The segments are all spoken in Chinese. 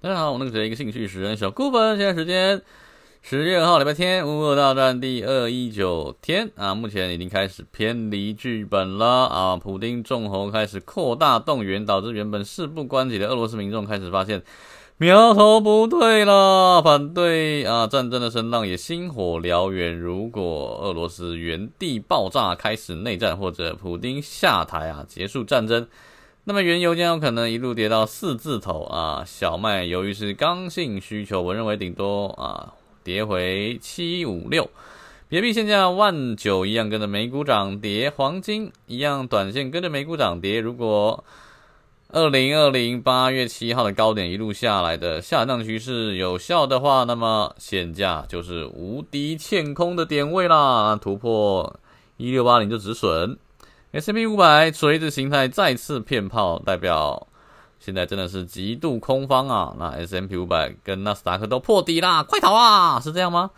大家好，我那个只有一个兴趣使人小顾本，现在时间10月2号礼拜天，乌俄大战第219天啊，目前已经开始偏离剧本了啊。普丁众侯开始扩大动员，导致原本事不关己的俄罗斯民众开始发现苗头不对了，反对啊战争的声浪也星火燎原。如果俄罗斯原地爆炸开始内战，或者普丁下台啊结束战争，那么原油将有可能一路跌到4字头啊，小麦由于是刚性需求，我认为顶多啊跌回756，比特币现价19000一样跟着美股涨跌，黄金一样短线跟着美股涨跌。如果2020 8月7号的高点一路下来的下降趋势有效的话，那么现价就是无敌欠空的点位啦，突破1680就止损。S&P 500 垂直形态再次骗炮，代表现在真的是极度空方啊！那 S&P 500跟纳斯达克都破底啦，快逃啊！是这样吗？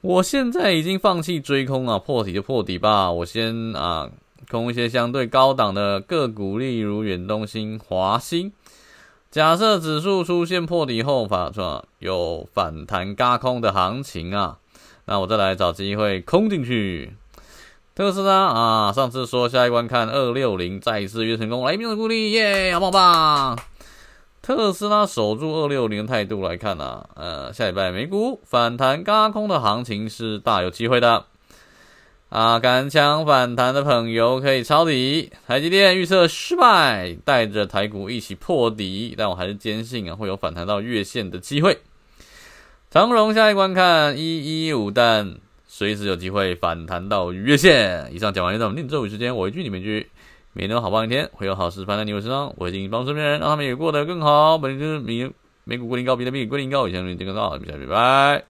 我现在已经放弃追空啊，破底就破底吧，我先啊空一些相对高档的个股，例如远东新、华新。假设指数出现破底后有反弹轧空的行情啊，那我再来找机会空进去。特斯拉啊，上次说下一关看260，再一次约成功，来命中鼓励耶，好不好吧？特斯拉守住260的态度来看啊，下礼拜美股反弹轧空的行情是大有机会的啊，敢抢反弹的朋友可以抄底。台积电预测失败，带着台股一起破底，但我还是坚信啊会有反弹到月线的机会。长荣下一关看115，但随时有机会反弹到月线。以上讲完就到我们周五时间，我一句你们一句，每天有好棒一天，会有好事发生在你我身上。我已经帮身边人，让他们也过得更好。本期就是美股归零高，比特币归零高，以前的这个道，拜拜。